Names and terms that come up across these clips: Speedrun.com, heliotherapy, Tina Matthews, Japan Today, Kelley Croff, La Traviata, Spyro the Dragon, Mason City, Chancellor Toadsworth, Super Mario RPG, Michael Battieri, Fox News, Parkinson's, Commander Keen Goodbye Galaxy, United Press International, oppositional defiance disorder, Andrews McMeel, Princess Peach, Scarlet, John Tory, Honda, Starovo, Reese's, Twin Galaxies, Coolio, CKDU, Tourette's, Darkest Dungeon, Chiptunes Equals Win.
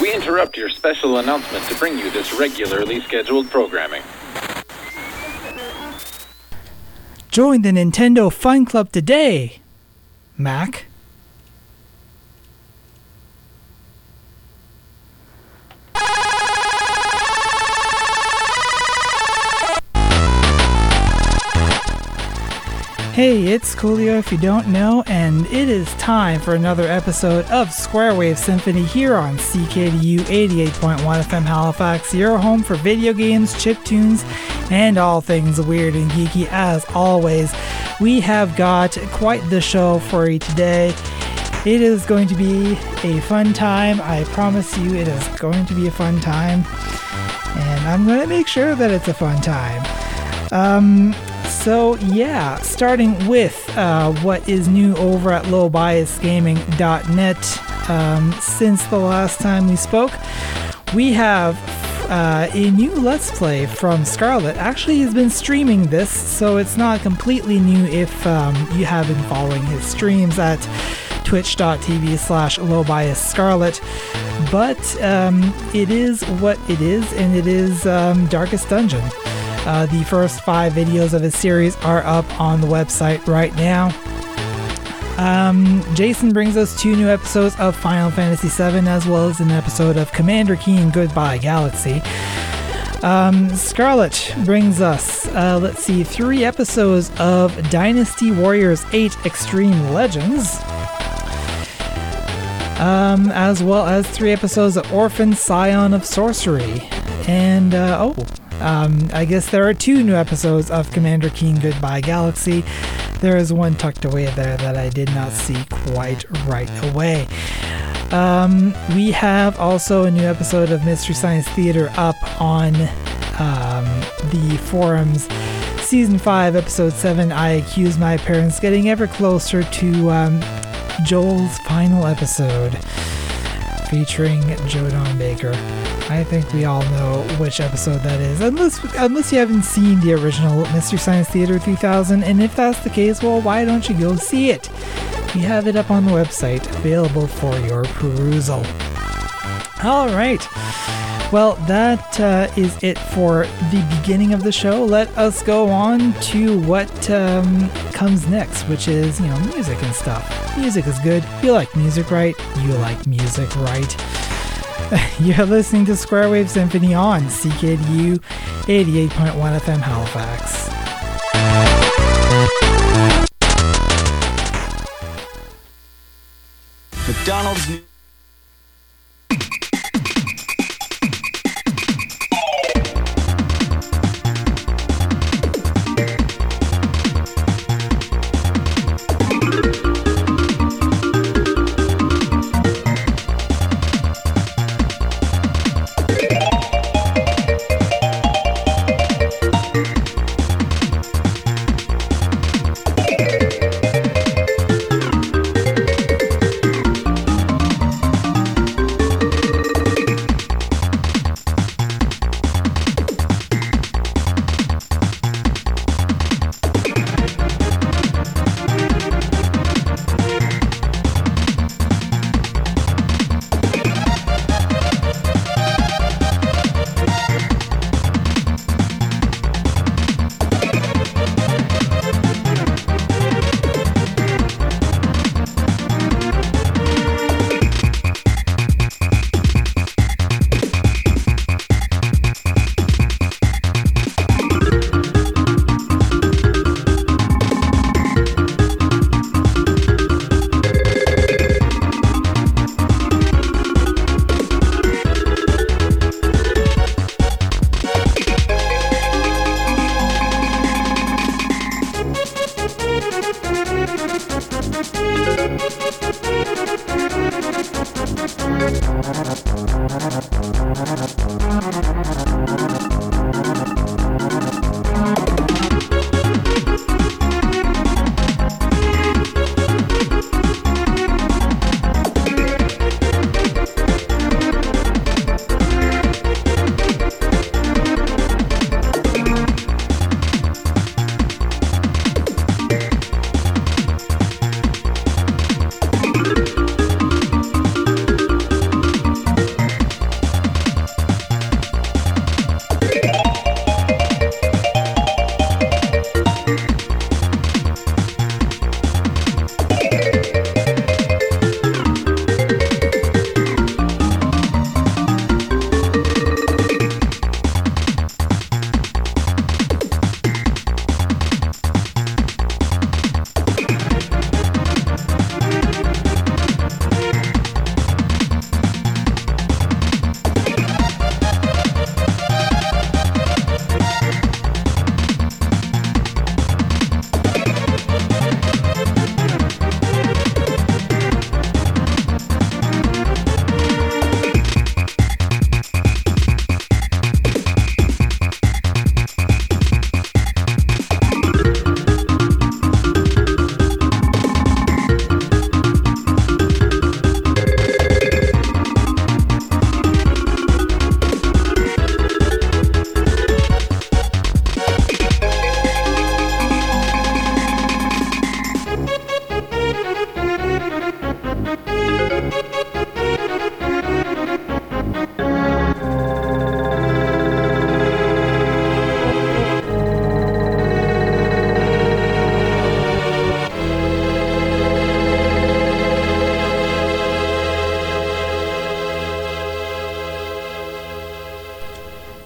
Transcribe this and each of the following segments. We interrupt your special announcement to bring you this regularly scheduled programming. Join the Nintendo Fun Club today, Mac. Hey, it's Coolio if you don't know, and it is time for another episode of Squarewave Symphony here on CKDU 88.1 FM Halifax, your home for video games, chiptunes, and all things weird and geeky. As always, we have got quite the show for you today. It is going to be a fun time. I promise you it is going to be a fun time, and I'm going to make sure that it's a fun time. So yeah, starting with what is new over at LowBiasGaming.net. Since the last time we spoke, we have a new Let's Play from Scarlet. Actually, he's been streaming this, so it's not completely new if you have been following his streams at twitch.tv/LowBiasScarlet. But it is what it is, and it is Darkest Dungeon. The first 5 videos of his series are up on the website right now. Jason brings us 2 new episodes of Final Fantasy VII, as well as an episode of Commander Keen Goodbye Galaxy. Scarlet brings us, 3 episodes of Dynasty Warriors 8 Extreme Legends. As well as 3 episodes of Orphan Scion of Sorcery. And, I guess there are 2 new episodes of Commander Keen Goodbye Galaxy. There is one tucked away there that I did not see quite right away. We have also a new episode of Mystery Science Theater up on the forums. Season 5, Episode 7, I Accuse My Parents, getting ever closer to Joel's final episode, featuring Joe Don Baker. I think we all know which episode that is, unless you haven't seen the original Mystery Science Theater 3000, and if that's the case, well, why don't you go see it? We have it up on the website, available for your perusal. All right. Well, that is it for the beginning of the show. Let us go on to what comes next, which is, music and stuff. Music is good. You like music, right? You like music, right? You're listening to Squarewave Symphony on CKDU 88.1 FM Halifax. McDonald's new.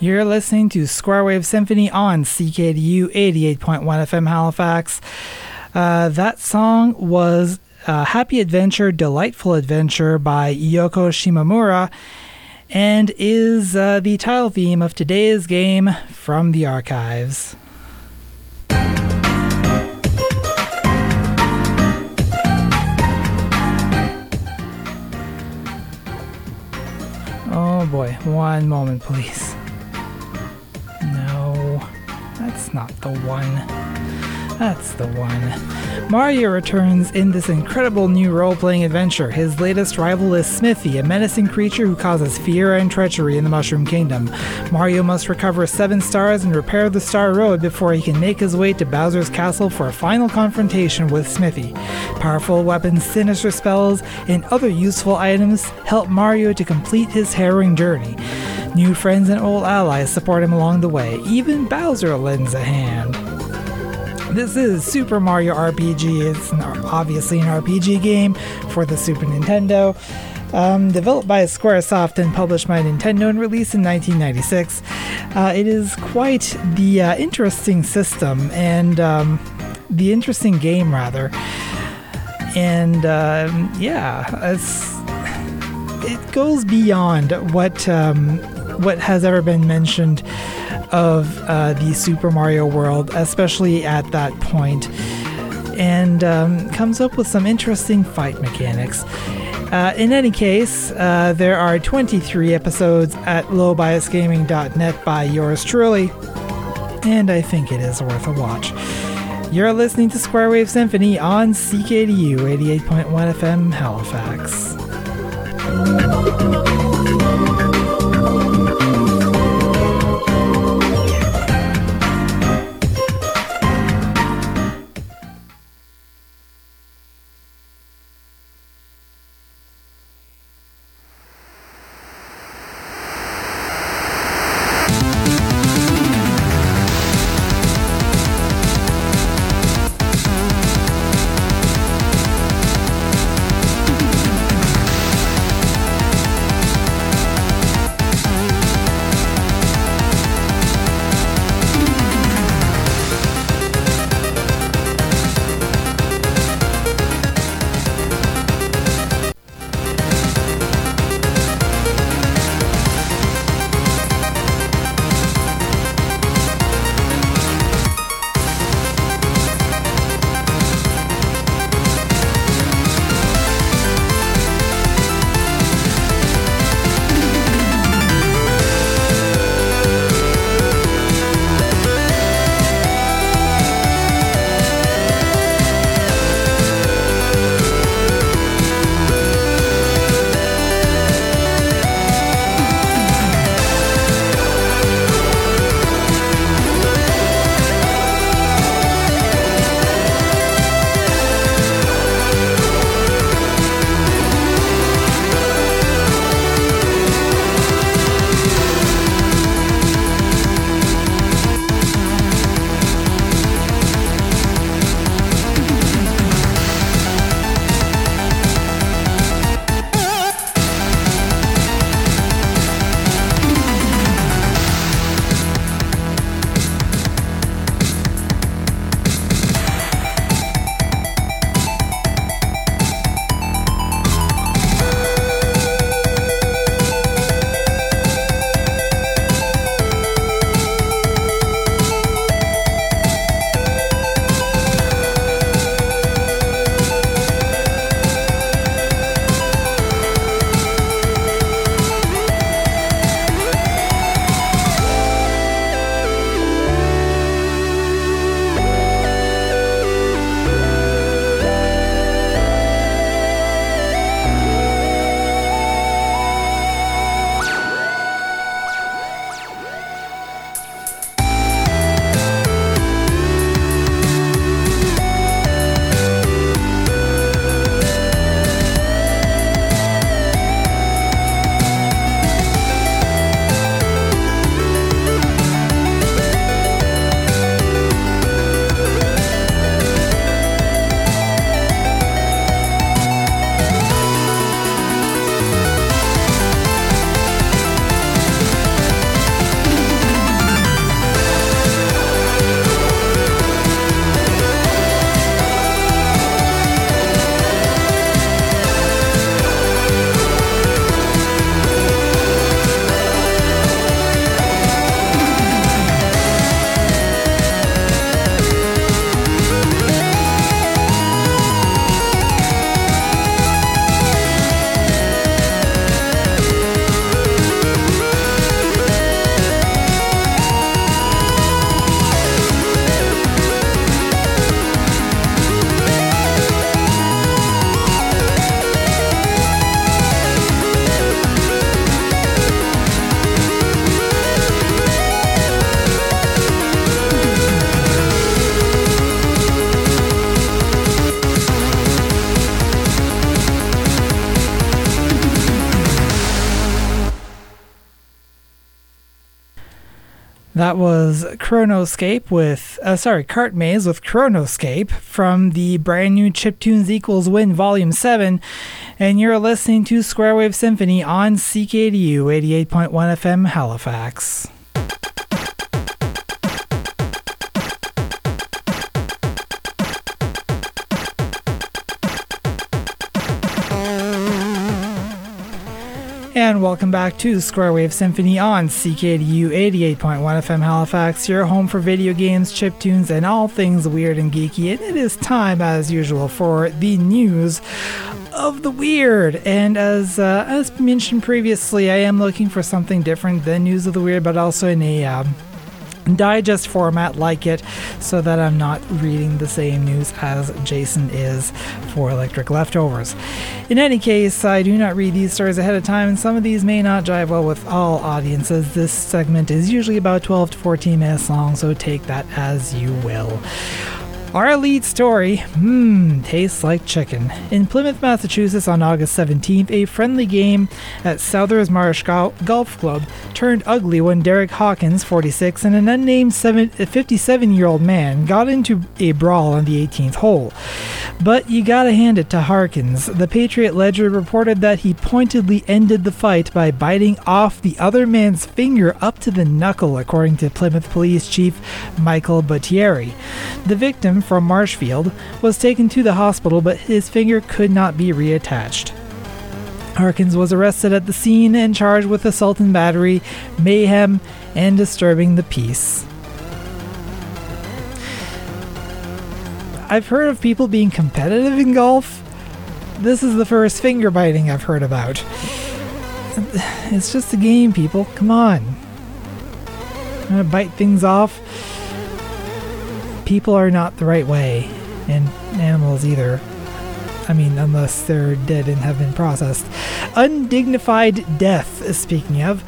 You're listening to Square Wave Symphony on CKDU 88.1 FM Halifax. That song was Happy Adventure, Delightful Adventure by Yoko Shimomura, and is the title theme of today's game from the archives. Oh boy, one moment please. No, that's not the one. That's the one. Mario returns in this incredible new role-playing adventure. His latest rival is Smithy, a menacing creature who causes fear and treachery in the Mushroom Kingdom. Mario must recover 7 stars and repair the Star Road before he can make his way to Bowser's Castle for a final confrontation with Smithy. Powerful weapons, sinister spells, and other useful items help Mario to complete his harrowing journey. New friends and old allies support him along the way. Even Bowser lends a hand. This is Super Mario RPG. It's obviously an RPG game for the Super Nintendo. Developed by Squaresoft and published by Nintendo and released in 1996. It is quite the interesting system and the interesting game, rather. And yeah, it goes beyond what has ever been mentioned of the Super Mario world, especially at that point, and comes up with some interesting fight mechanics. In any case, there are 23 episodes at LowBiasGaming.net by yours truly, and I think it is worth a watch. You're listening to Square Wave Symphony on CKDU 88.1 FM Halifax. That was Cart Maze with Chronoscape from the brand new Chiptunes Equals Win Volume 7, and you're listening to Squarewave Symphony on CKDU 88.1 FM Halifax. And welcome back to Squarewave Symphony on CKDU 88.1 FM Halifax, your home for video games, chiptunes, and all things weird and geeky. And it is time, as usual, for the news of the weird. And as mentioned previously, I am looking for something different than news of the weird, but also in a digest format like it, so that I'm not reading the same news as Jason is for Electric Leftovers. In any case, I do not read these stories ahead of time, and some of these may not jive well with all audiences. This segment is usually about 12 to 14 minutes long, so take that as you will. Our lead story, tastes like chicken. In Plymouth, Massachusetts on August 17th, a friendly game at Southers Marsh Golf Club turned ugly when Derek Hawkins, 46, and an unnamed 57-year-old man got into a brawl on the 18th hole. But you gotta hand it to Hawkins. The Patriot Ledger reported that he pointedly ended the fight by biting off the other man's finger up to the knuckle, according to Plymouth Police Chief Michael Battieri. The victim, from Marshfield, was taken to the hospital, but his finger could not be reattached. Harkins was arrested at the scene and charged with assault and battery, mayhem, and disturbing the peace. I've heard of people being competitive in golf. This is the first finger biting I've heard about. It's just a game, people. Come on. I'm gonna bite things off. People are not the right way, and animals either. I mean, unless they're dead and have been processed. Undignified death, speaking of.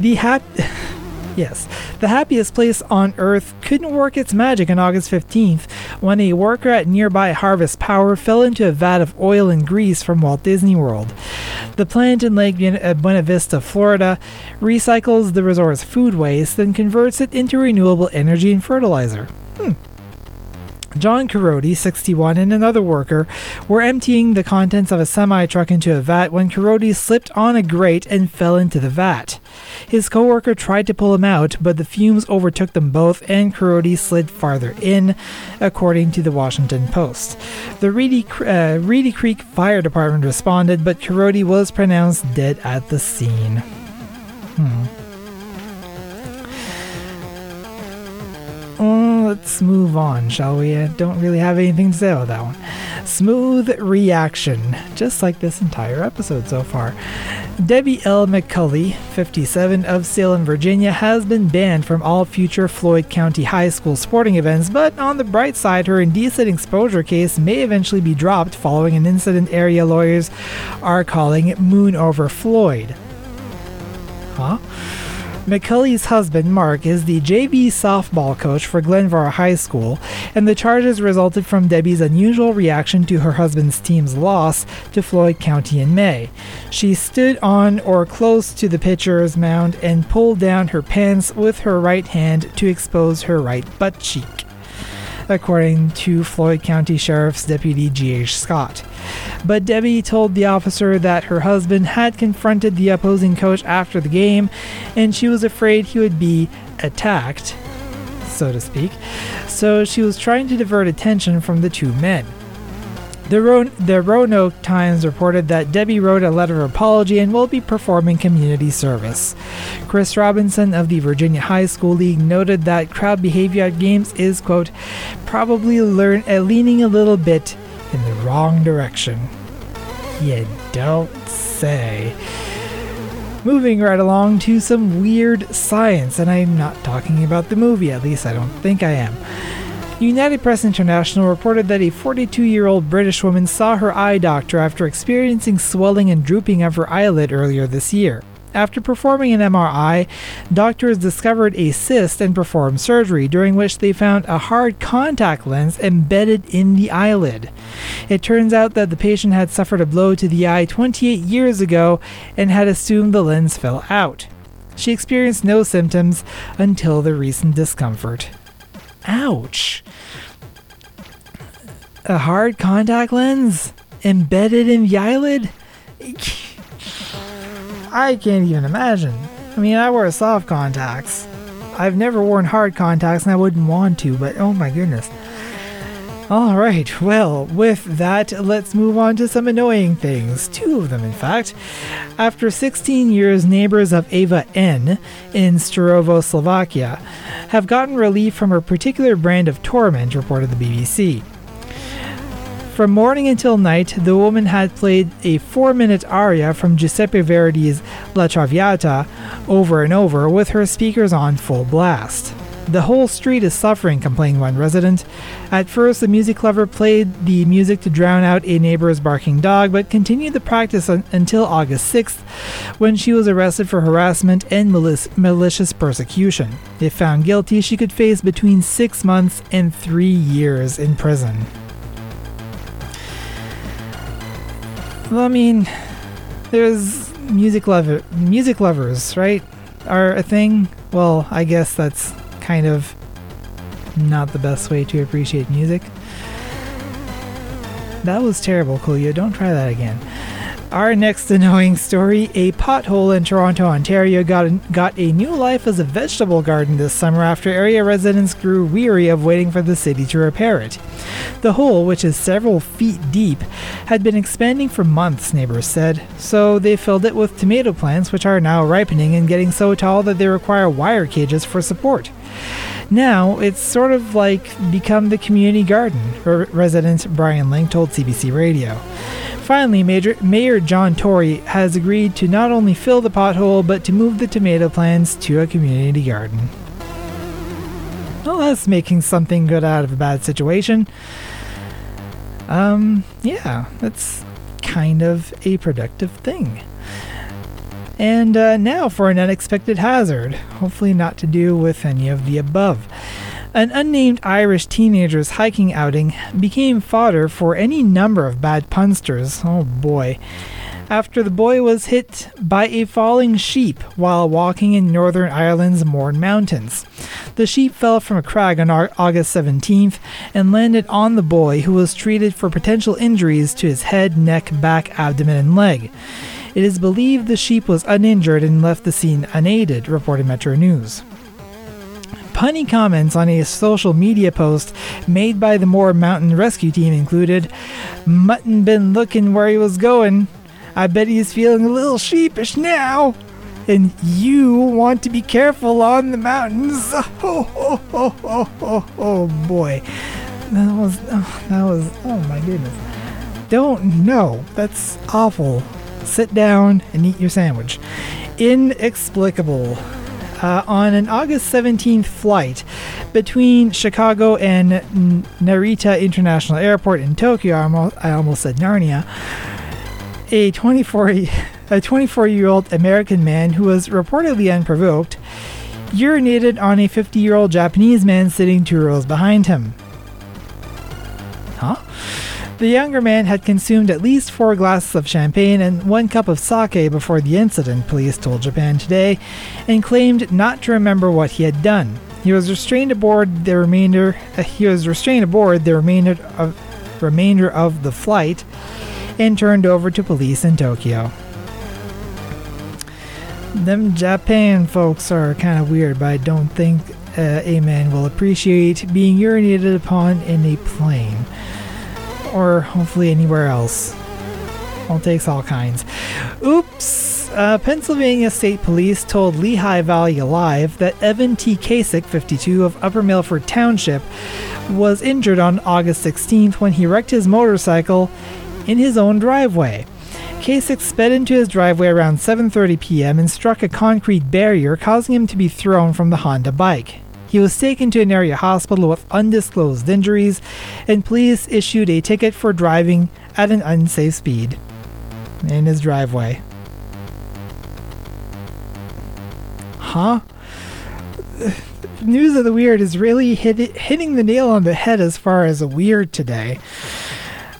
The happiest place on Earth couldn't work its magic on August 15th when a worker at nearby Harvest Power fell into a vat of oil and grease from Walt Disney World. The plant in Lake Buena Vista, Florida, recycles the resort's food waste, then converts it into renewable energy and fertilizer. John Kurody, 61, and another worker were emptying the contents of a semi-truck into a vat when Kurody slipped on a grate and fell into the vat. His co-worker tried to pull him out, but the fumes overtook them both and Kurody slid farther in, according to the Washington Post. The Reedy Creek Fire Department responded, but Kurody was pronounced dead at the scene. Let's move on, shall we? I don't really have anything to say about that one. Smooth reaction, just like this entire episode so far. Debbie L. McCulley, 57, of Salem, Virginia, has been banned from all future Floyd County High School sporting events, but on the bright side, her indecent exposure case may eventually be dropped following an incident area lawyers are calling it Moon Over Floyd. Huh? McCulley's husband, Mark, is the JV softball coach for Glenvar High School, and the charges resulted from Debbie's unusual reaction to her husband's team's loss to Floyd County in May. She stood on or close to the pitcher's mound and pulled down her pants with her right hand to expose her right butt cheek, according to Floyd County Sheriff's Deputy G.H. Scott. But Debbie told the officer that her husband had confronted the opposing coach after the game, and she was afraid he would be attacked, so to speak, so she was trying to divert attention from the two men. The Roanoke Times reported that Debbie wrote a letter of apology and will be performing community service. Chris Robinson of the Virginia High School League noted that crowd behavior at games is, quote, probably leaning a little bit in the wrong direction. You don't say. Moving right along to some weird science, and I'm not talking about the movie, at least I don't think I am. United Press International reported that a 42-year-old British woman saw her eye doctor after experiencing swelling and drooping of her eyelid earlier this year. After performing an MRI, doctors discovered a cyst and performed surgery, during which they found a hard contact lens embedded in the eyelid. It turns out that the patient had suffered a blow to the eye 28 years ago and had assumed the lens fell out. She experienced no symptoms until the recent discomfort. Ouch! A hard contact lens embedded in the eyelid? I can't even imagine. I mean, I wear soft contacts. I've never worn hard contacts and I wouldn't want to, but oh my goodness. Alright, well, with that, let's move on to some annoying things. Two of them, in fact. After 16 years, neighbors of Ava N. in Starovo, Slovakia, have gotten relief from a particular brand of torment, reported the BBC. From morning until night, the woman had played a 4-minute aria from Giuseppe Verdi's La Traviata over and over with her speakers on full blast. The whole street is suffering, complained one resident. At first, the music lover played the music to drown out a neighbor's barking dog, but continued the practice until August 6th, when she was arrested for harassment and malicious persecution. If found guilty, she could face between 6 months and 3 years in prison. Well, I mean, there's music lovers, right, are a thing? Well, I guess that's kind of not the best way to appreciate music. That was terrible, Coolio. Don't try that again. Our next annoying story, a pothole in Toronto, Ontario got a new life as a vegetable garden this summer after area residents grew weary of waiting for the city to repair it. The hole, which is several feet deep, had been expanding for months, neighbors said, so they filled it with tomato plants, which are now ripening and getting so tall that they require wire cages for support. Now, it's sort of like become the community garden, resident Brian Link told CBC Radio. Finally, Mayor John Tory has agreed to not only fill the pothole, but to move the tomato plants to a community garden. Well, that's making something good out of a bad situation. Yeah, that's kind of a productive thing. And now for an unexpected hazard, hopefully not to do with any of the above. An unnamed Irish teenager's hiking outing became fodder for any number of bad punsters, oh boy, after the boy was hit by a falling sheep while walking in Northern Ireland's Mourne Mountains. The sheep fell from a crag on August 17th and landed on the boy, who was treated for potential injuries to his head, neck, back, abdomen, and leg. It is believed the sheep was uninjured and left the scene unaided, reported Metro News. Punny comments on a social media post made by the Moore Mountain Rescue Team included, "Mutton been looking where he was going. I bet he's feeling a little sheepish now. And you want to be careful on the mountains." Oh boy. That was, oh my goodness. Don't know. That's awful. Sit down and eat your sandwich. Inexplicable. On an August 17th flight between Chicago and Narita International Airport in Tokyo, I almost said Narnia, a 24-year-old American man who was reportedly unprovoked urinated on a 50-year-old Japanese man sitting 2 rows behind him. Huh? The younger man had consumed at least 4 glasses of champagne and 1 cup of sake before the incident, police told Japan Today, and claimed not to remember what he had done. He was restrained aboard the remainder of the flight and turned over to police in Tokyo. Them Japan folks are kind of weird, but I don't think a man will appreciate being urinated upon in a plane. Or hopefully anywhere else. Well, it takes all kinds. Oops! Pennsylvania State Police told Lehigh Valley Alive that Evan T. Kasich, 52, of Upper Milford Township, was injured on August 16th when he wrecked his motorcycle in his own driveway. Kasich sped into his driveway around 7:30 p.m. and struck a concrete barrier, causing him to be thrown from the Honda bike. He was taken to an area hospital with undisclosed injuries, and police issued a ticket for driving at an unsafe speed in his driveway. Huh? News of the weird is really hitting the nail on the head as far as weird today.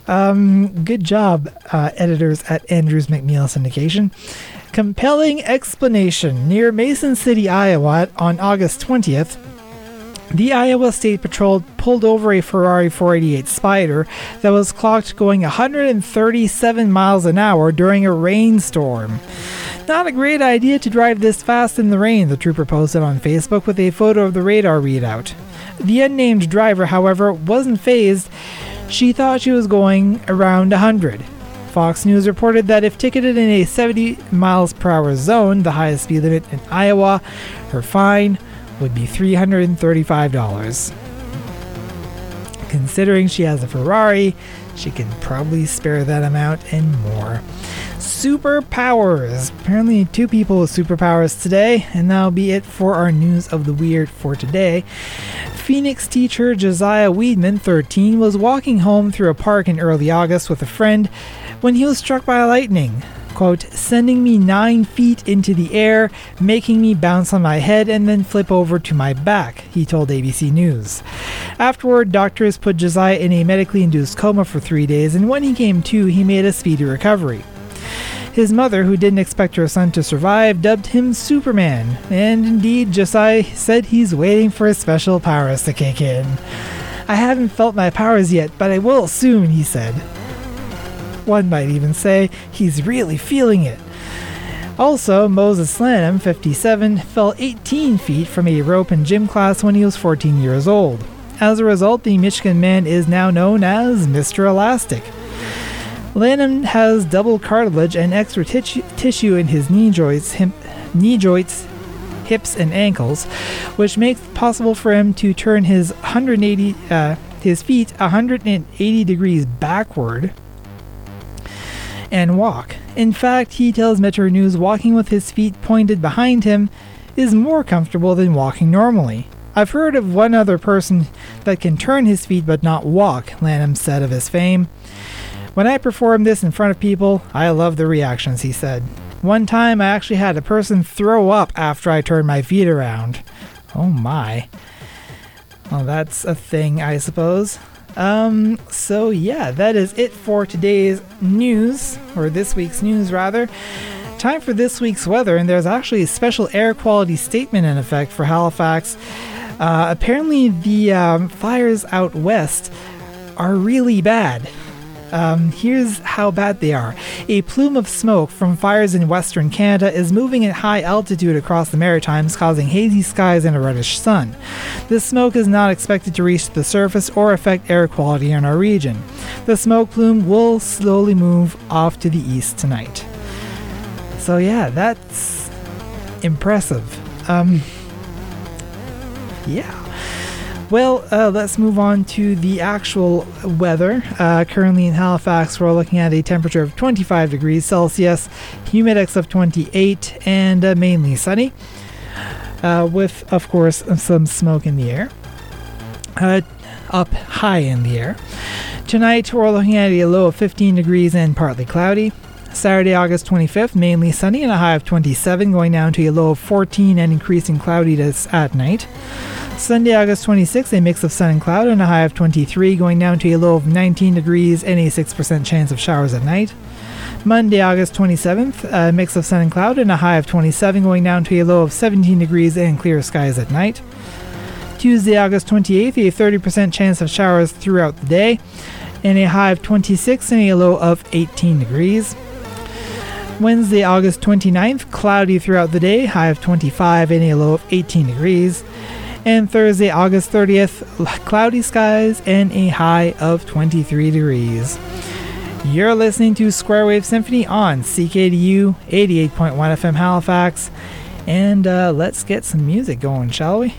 Good job, editors at Andrews McMeel Syndication. compelling explanation, near Mason City, Iowa, on August 20th, the Iowa State Patrol pulled over a Ferrari 488 Spider that was clocked going 137 miles an hour during a rainstorm. Not a great idea to drive this fast in the rain, the trooper posted on Facebook with a photo of the radar readout. The unnamed driver, however, wasn't fazed. She thought she was going around 100. Fox News reported that if ticketed in a 70 miles per hour zone, the highest speed limit in Iowa, her fine would be $335. Considering she has a Ferrari, she can probably spare that amount and more. Superpowers. Apparently 2 people with superpowers today, and that'll be it for our news of the weird for today. Phoenix teacher Josiah Weedman, 13, was walking home through a park in early August with a friend when he was struck by lightning. Quote, sending me 9 feet into the air, making me bounce on my head and then flip over to my back, he told ABC News. Afterward, doctors put Josiah in a medically induced coma for 3 days, and when he came to, he made a speedy recovery. His mother, who didn't expect her son to survive, dubbed him Superman, and indeed, Josiah said he's waiting for his special powers to kick in. I haven't felt my powers yet, but I will soon, he said. One might even say he's really feeling it. Also, Moses Slanham, 57, fell 18 feet from a rope in gym class when he was 14 years old. As a result, the Michigan man is now known as Mr. Elastic. Lanham has double cartilage and extra tissue in his knee joints, hips, and ankles, which makes it possible for him to turn his feet 180 degrees backward and walk. In fact, he tells Metro News walking with his feet pointed behind him is more comfortable than walking normally. I've heard of one other person that can turn his feet but not walk, Lanham said of his fame. When I perform this in front of people, I love the reactions, he said. One time I actually had a person throw up after I turned my feet around. Oh my. Well, that's a thing, I suppose. So yeah, that is it for today's news, or this week's news rather. Time for this week's weather, and there's actually a special air quality statement in effect for Halifax. Apparently the fires out west are really bad. Here's how bad they are. A plume of smoke from fires in Western Canada is moving at high altitude across the Maritimes, causing hazy skies and a reddish sun. This smoke is not expected to reach the surface or affect air quality in our region. The smoke plume will slowly move off to the east tonight. So yeah, that's impressive. Yeah. Well, let's move on to the actual weather. Currently in Halifax, we're looking at a temperature of 25 degrees Celsius, humidex of 28, and mainly sunny, with, of course, some smoke in the air, up high in the air. Tonight, we're looking at a low of 15 degrees and partly cloudy. Saturday, August 25th, mainly sunny and a high of 27, going down to a low of 14 and increasing cloudiness at night. Sunday, August 26th, a mix of sun and cloud and a high of 23, going down to a low of 19 degrees and a 6% chance of showers at night. Monday, August 27th, a mix of sun and cloud and a high of 27, going down to a low of 17 degrees and clear skies at night. Tuesday, August 28th, a 30% chance of showers throughout the day and a high of 26 and a low of 18 degrees. Wednesday, August 29th, cloudy throughout the day, high of 25 and a low of 18 degrees. And Thursday, August 30th, cloudy skies and a high of 23 degrees. You're listening to Square Wave Symphony on CKDU 88.1 FM Halifax. And let's get some music going, shall we?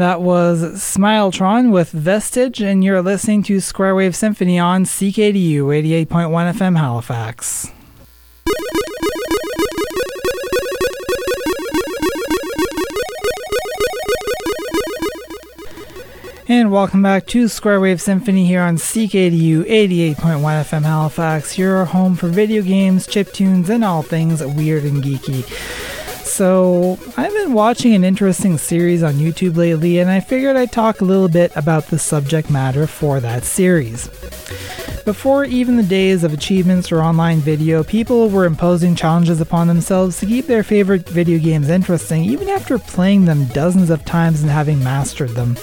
That was Smiletron with Vestige, and you're listening to Square Wave Symphony on CKDU 88.1 FM Halifax. And welcome back to Square Wave Symphony here on CKDU 88.1 FM Halifax, your home for video games, chiptunes, and all things weird and geeky. So, I've been watching an interesting series on YouTube lately, and I figured I'd talk a little bit about the subject matter for that series. Before even the days of achievements or online video, people were imposing challenges upon themselves to keep their favorite video games interesting, even after playing them dozens of times and having mastered them.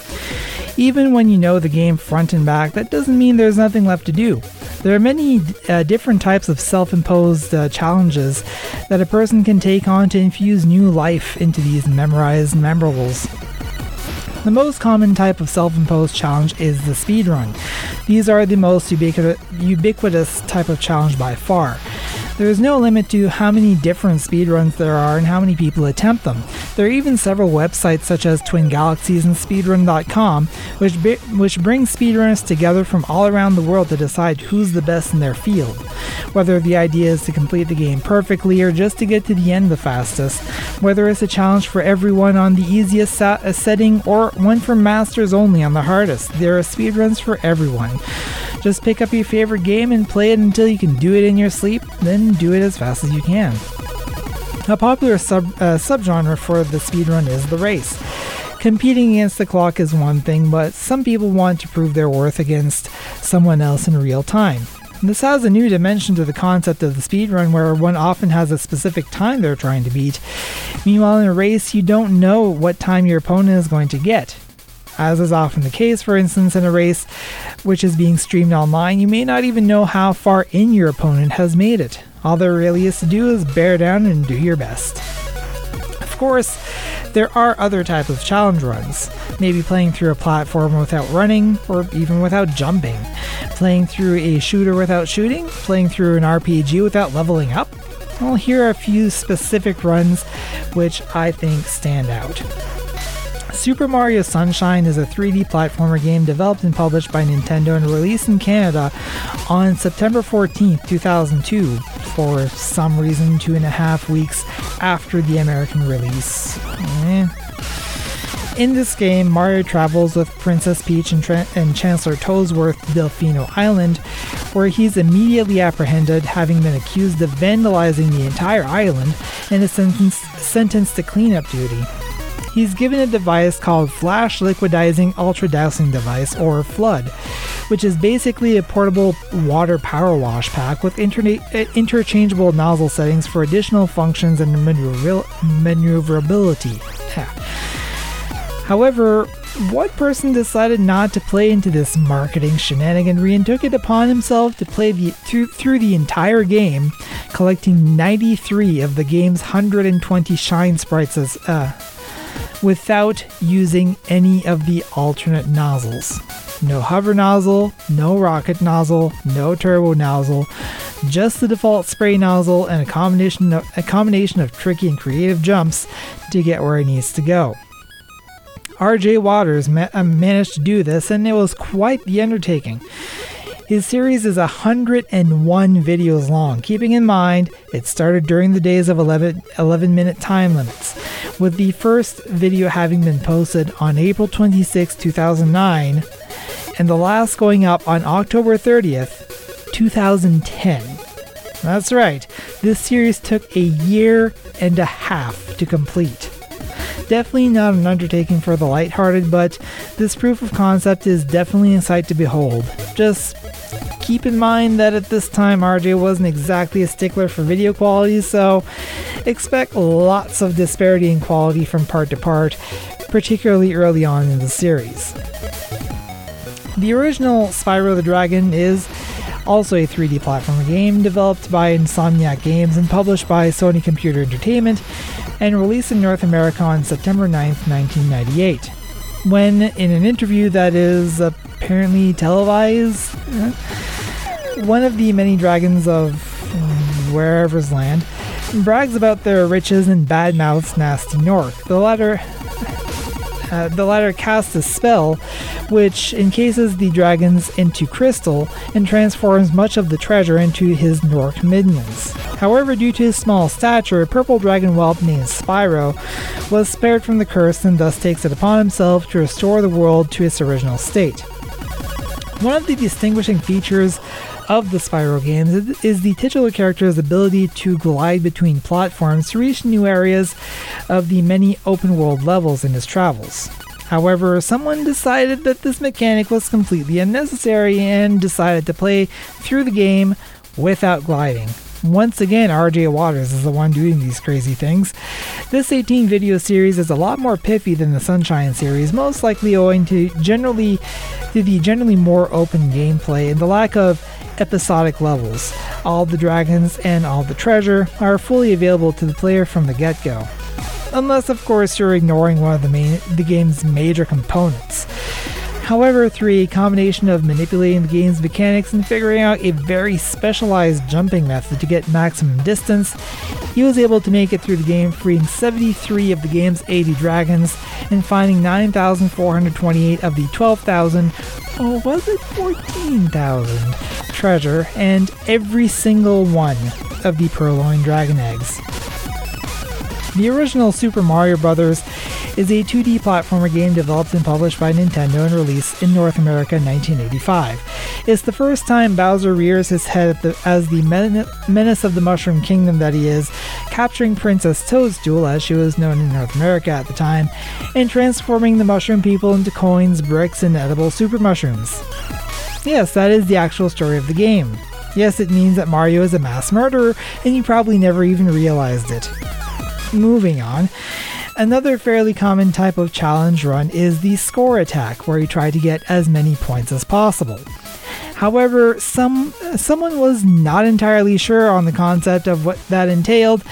Even when you know the game front and back, that doesn't mean there's nothing left to do. There are many different types of self-imposed challenges that a person can take on to infuse new life into these memorized memorables. The most common type of self-imposed challenge is the speedrun. These are the most ubiquitous type of challenge by far. There is no limit to how many different speedruns there are and how many people attempt them. There are even several websites such as Twin Galaxies and Speedrun.com, which brings speedrunners together from all around the world to decide who's the best in their field. Whether the idea is to complete the game perfectly or just to get to the end the fastest, whether it's a challenge for everyone on the easiest setting or one for masters only on the hardest, there are speedruns for everyone. Just pick up your favorite game and play it until you can do it in your sleep, then do it as fast as you can. A popular subgenre for the speedrun is the race. Competing against the clock is one thing, but some people want to prove their worth against someone else in real time. This has a new dimension to the concept of the speedrun, where one often has a specific time they're trying to beat. Meanwhile, in a race, you don't know what time your opponent is going to get. As is often the case, for instance, in a race which is being streamed online, you may not even know how far in your opponent has made it. All there really is to do is bear down and do your best. Of course, there are other types of challenge runs. Maybe playing through a platform without running, or even without jumping. Playing through a shooter without shooting. Playing through an RPG without leveling up. Well, here are a few specific runs which I think stand out. Super Mario Sunshine is a 3D platformer game developed and published by Nintendo and released in Canada on September 14, 2002, for some reason 2.5 weeks after the American release. In this game, Mario travels with Princess Peach and Chancellor Toadsworth to Delfino Island, where he's immediately apprehended, having been accused of vandalizing the entire island and is sentenced to cleanup duty. He's given a device called Flash Liquidizing Ultra Dousing Device, or Flood, which is basically a portable water power wash pack with interchangeable nozzle settings for additional functions and maneuverability. However, one person decided not to play into this marketing shenaniganry and took it upon himself to play through the entire game, collecting 93 of the game's 120 shine sprites as without using any of the alternate nozzles. No hover nozzle, no rocket nozzle, no turbo nozzle, just the default spray nozzle and a combination of tricky and creative jumps to get where it needs to go. RJ Waters managed to do this, and it was quite the undertaking. His series is 101 videos long. Keeping in mind, it started during the days of 11-minute time limits, with the first video having been posted on April 26, 2009, and the last going up on October 30th, 2010. That's right, this series took a 1.5 years to complete. Definitely not an undertaking for the lighthearted, but this proof of concept is definitely a sight to behold. Just keep in mind that at this time RJ wasn't exactly a stickler for video quality, so expect lots of disparity in quality from part to part, particularly early on in the series. The original Spyro the Dragon is also a 3D platformer game developed by Insomniac Games and published by Sony Computer Entertainment, and released in North America on September 9, 1998. When, in an interview that is apparently televised, one of the many dragons of wherever's land brags about their riches and badmouths Nasty North. The latter The latter casts a spell which encases the dragons into crystal and transforms much of the treasure into his Nork minions. However, due to his small stature, a purple dragon whelp named Spyro was spared from the curse and thus takes it upon himself to restore the world to its original state. One of the distinguishing features of the Spyro games is the titular character's ability to glide between platforms to reach new areas of the many open-world levels in his travels. However, someone decided that this mechanic was completely unnecessary and decided to play through the game without gliding. Once again, RJ Waters is the one doing these crazy things. This 18 video series is a lot more piffy than the Sunshine series, most likely owing to the generally more open gameplay and the lack of episodic levels. All the dragons and all the treasure are fully available to the player from the get-go. Unless, of course, you're ignoring one of the game's major components. However, through a combination of manipulating the game's mechanics and figuring out a very specialized jumping method to get maximum distance, he was able to make it through the game, freeing 73 of the game's 80 dragons and finding 9,428 of the 12,000, or was it 14,000, treasure and every single one of the purloined dragon eggs. The original Super Mario Bros. Is a 2D platformer game developed and published by Nintendo and released in North America in 1985. It's the first time Bowser rears his head as the menace of the Mushroom Kingdom that he is, capturing Princess Toadstool, as she was known in North America at the time, and transforming the Mushroom People into coins, bricks, and edible super mushrooms. Yes, that is the actual story of the game. Yes, it means that Mario is a mass murderer, and you probably never even realized it. Moving on, another fairly common type of challenge run is the score attack, where you try to get as many points as possible. However, someone was not entirely sure on the concept of what that entailed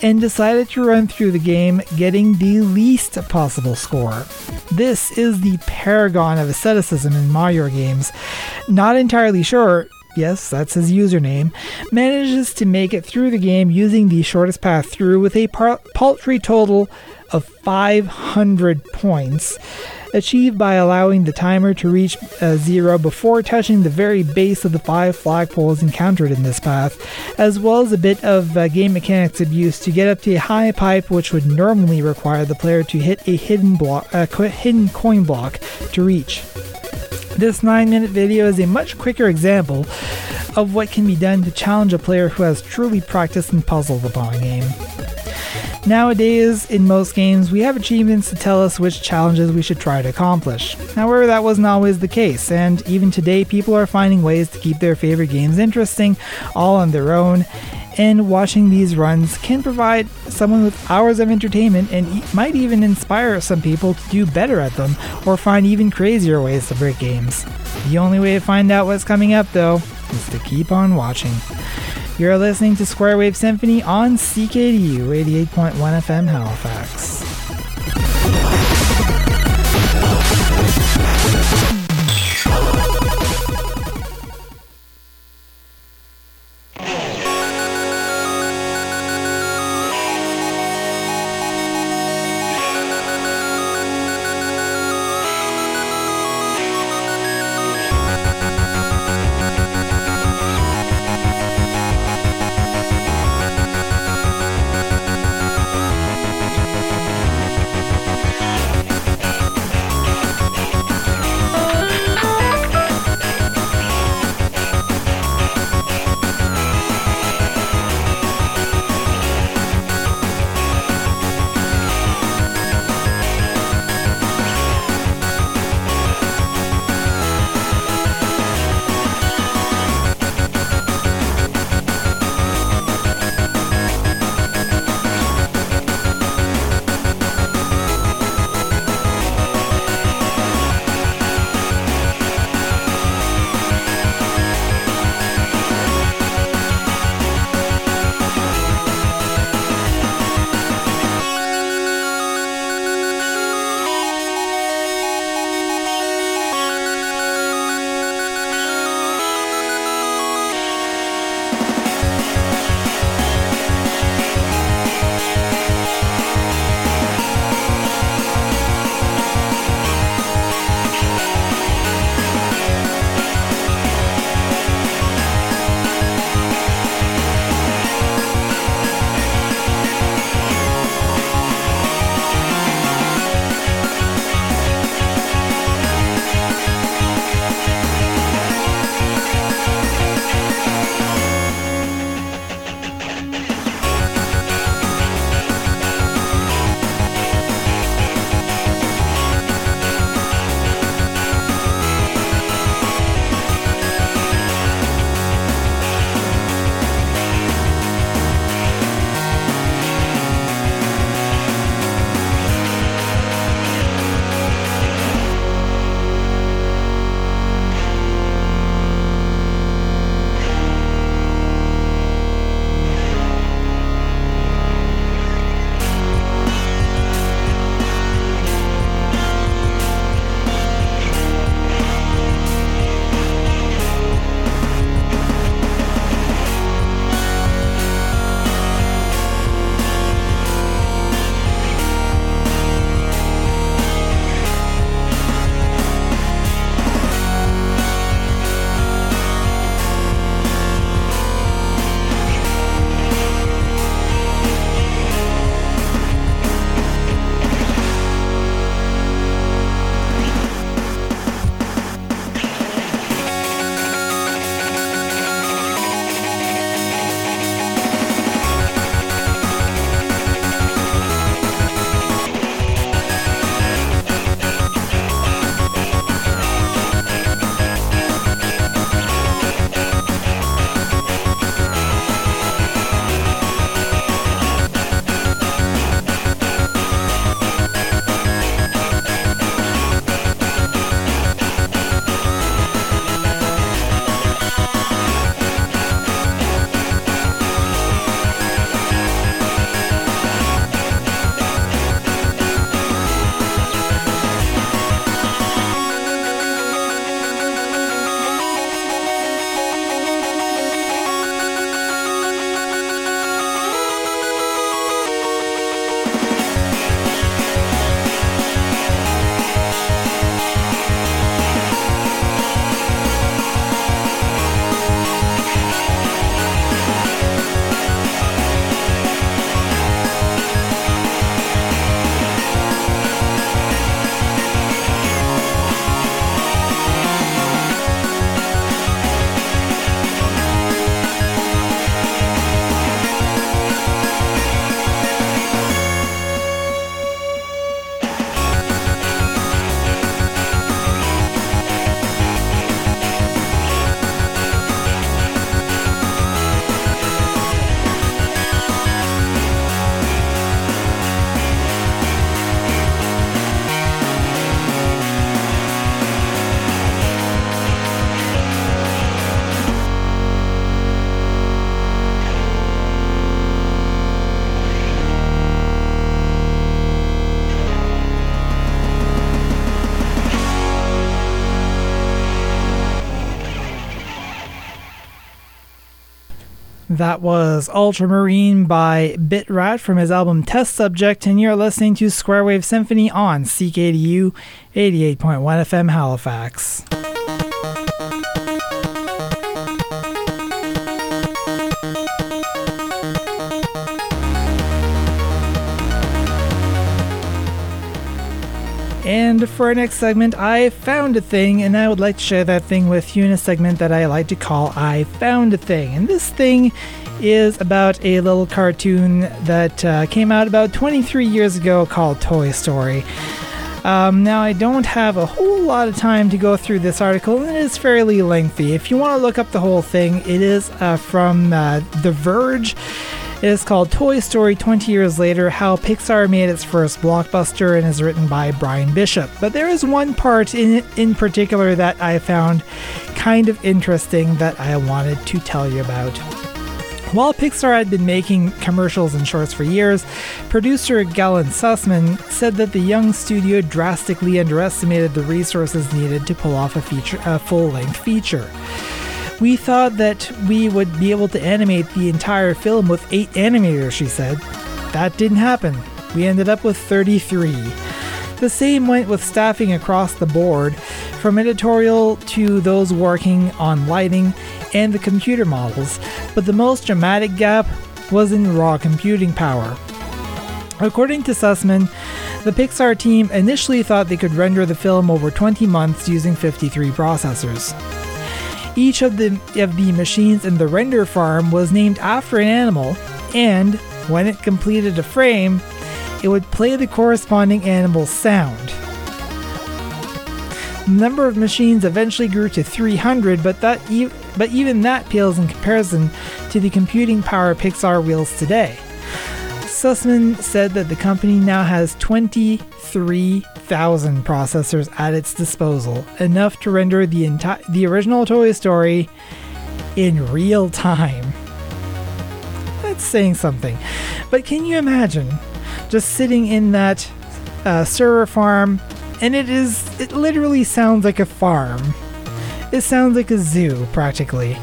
and decided to run through the game getting the least possible score. This is the paragon of asceticism in Mario games. Not entirely sure, yes, that's his username, manages to make it through the game using the shortest path through with a paltry total of 500 points, achieved by allowing the timer to reach zero before touching the very base of the 5 flagpoles encountered in this path, as well as a bit of game mechanics abuse to get up to a high pipe which would normally require the player to hit a hidden coin block to reach. This 9-minute video is a much quicker example of what can be done to challenge a player who has truly practiced and puzzled upon a game. Nowadays, in most games, we have achievements to tell us which challenges we should try to accomplish. However, that wasn't always the case, and even today people are finding ways to keep their favorite games interesting, all on their own, and watching these runs can provide someone with hours of entertainment and might even inspire some people to do better at them or find even crazier ways to break games. The only way to find out what's coming up, though, is to keep on watching. You're listening to Square Wave Symphony on CKDU 88.1 FM Halifax. That was Ultramarine by Bitrat from his album Test Subject, and you're listening to Squarewave Symphony on CKDU 88.1 FM Halifax. And for our next segment, I found a thing, and I would like to share that thing with you in a segment that I like to call I Found a Thing. And this thing is about a little cartoon that came out about 23 years ago called Toy Story. Now, I don't have a whole lot of time to go through this article, and it is fairly lengthy. If you want to look up the whole thing, it is from The Verge. It is called Toy Story 20 Years Later, How Pixar Made Its First Blockbuster, and is written by Brian Bishop. But there is one part in particular that I found kind of interesting that I wanted to tell you about. While Pixar had been making commercials and shorts for years, producer Galen Sussman said that the young studio drastically underestimated the resources needed to pull off a full-length feature. "We thought that we would be able to animate the entire film with 8 animators," she said. "That didn't happen. We ended up with 33. The same went with staffing across the board, from editorial to those working on lighting and the computer models, but the most dramatic gap was in raw computing power." According to Sussman, the Pixar team initially thought they could render the film over 20 months using 53 processors. Each of the machines in the render farm was named after an animal, and when it completed a frame, it would play the corresponding animal's sound. The number of machines eventually grew to 300, but even that pales in comparison to the computing power Pixar wields today. Sussman said that the company now has 23,000 processors at its disposal, enough to render the original Toy Story in real time. That's saying something. But can you imagine just sitting in that server farm, and it literally sounds like a farm. It sounds like a zoo, practically.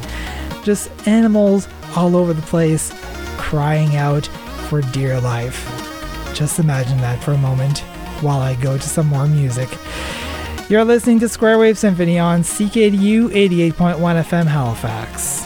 Just animals all over the place, crying out for dear life. Just imagine that for a moment while I go to some more music. You're listening to Squarewave Symphony on CKDU 88.1 FM Halifax.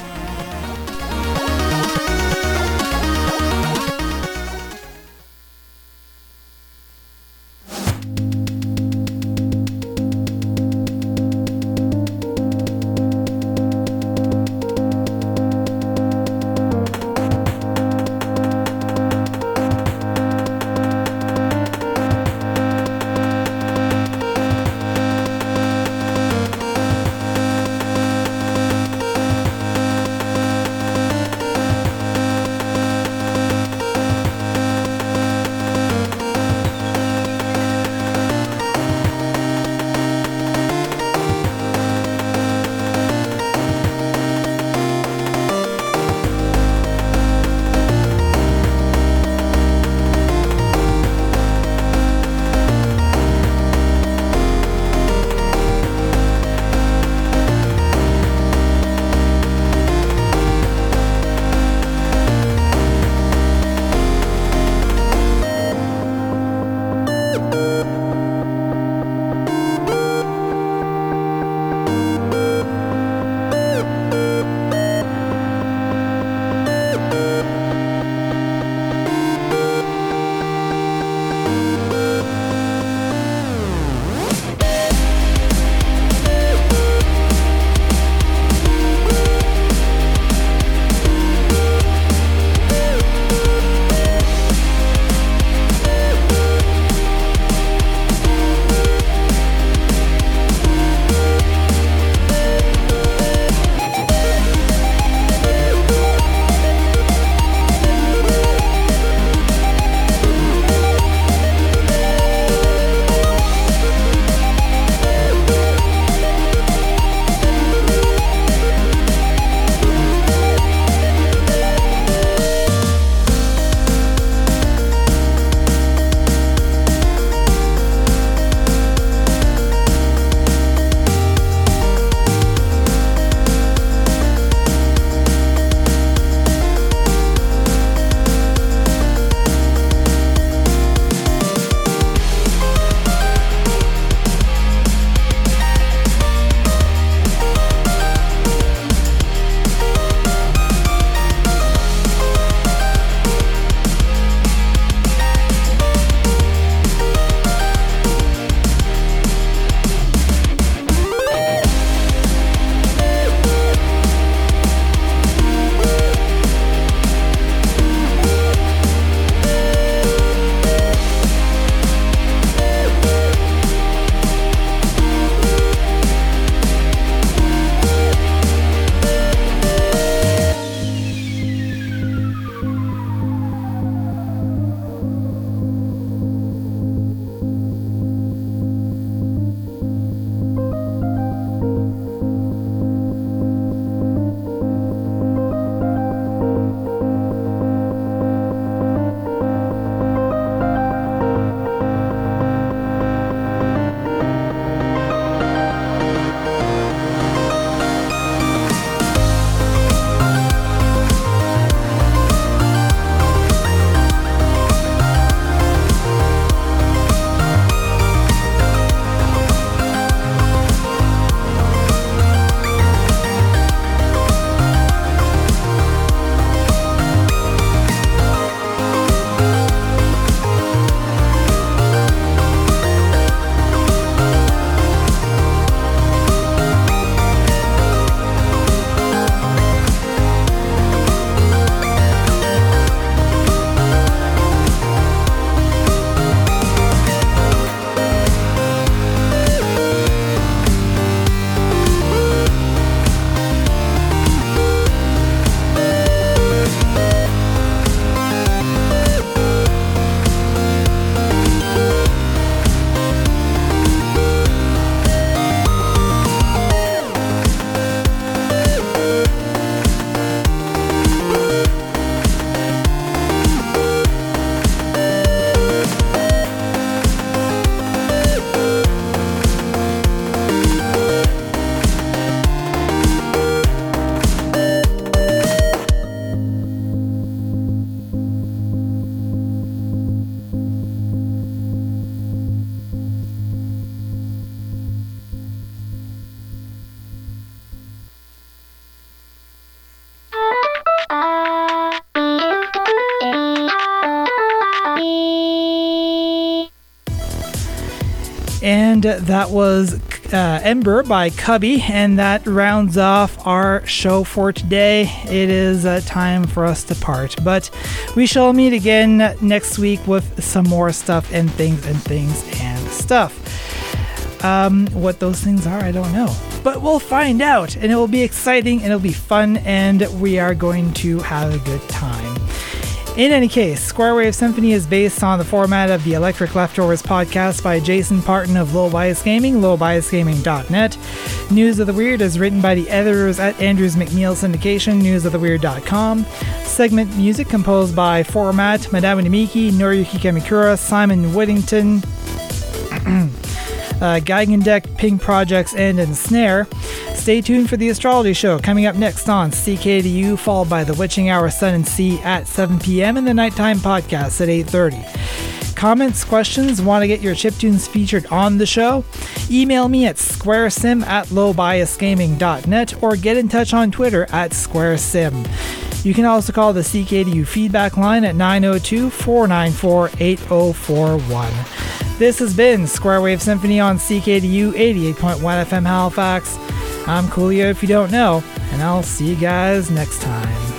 that was Ember by Cubby, and that rounds off our show for today. It is time for us to part, but we shall meet again next week with some more stuff and things and stuff. What those things are, I don't know, but we'll find out, and it will be exciting and it'll be fun, and we are going to have a good time. In any case, Square Wave Symphony is based on the format of the Electric Leftovers podcast by Jason Parton of LowBiasGaming, LowBiasGaming.net. News of the Weird is written by the editors at Andrews McMeel Syndication, newsoftheweird.com. Segment music composed by Format, Madame Namiki, Noriyuki Kamikura, Simon Whittington, Geigen Deck, Ping Projects, and Ensnare. Stay tuned for the astrology show coming up next on CKDU, followed by the Witching Hour Sun and Sea at 7 p.m. and the Nighttime Podcast at 8:30. Comments, questions, want to get your chiptunes featured on the show? Email me at squaresim@lowbiasgaming.net or get in touch on Twitter at squaresim. You can also call the CKDU feedback line at 902-494-8041. This has been Square Wave Symphony on CKDU 88.1 FM Halifax. I'm Coolio if you don't know, and I'll see you guys next time.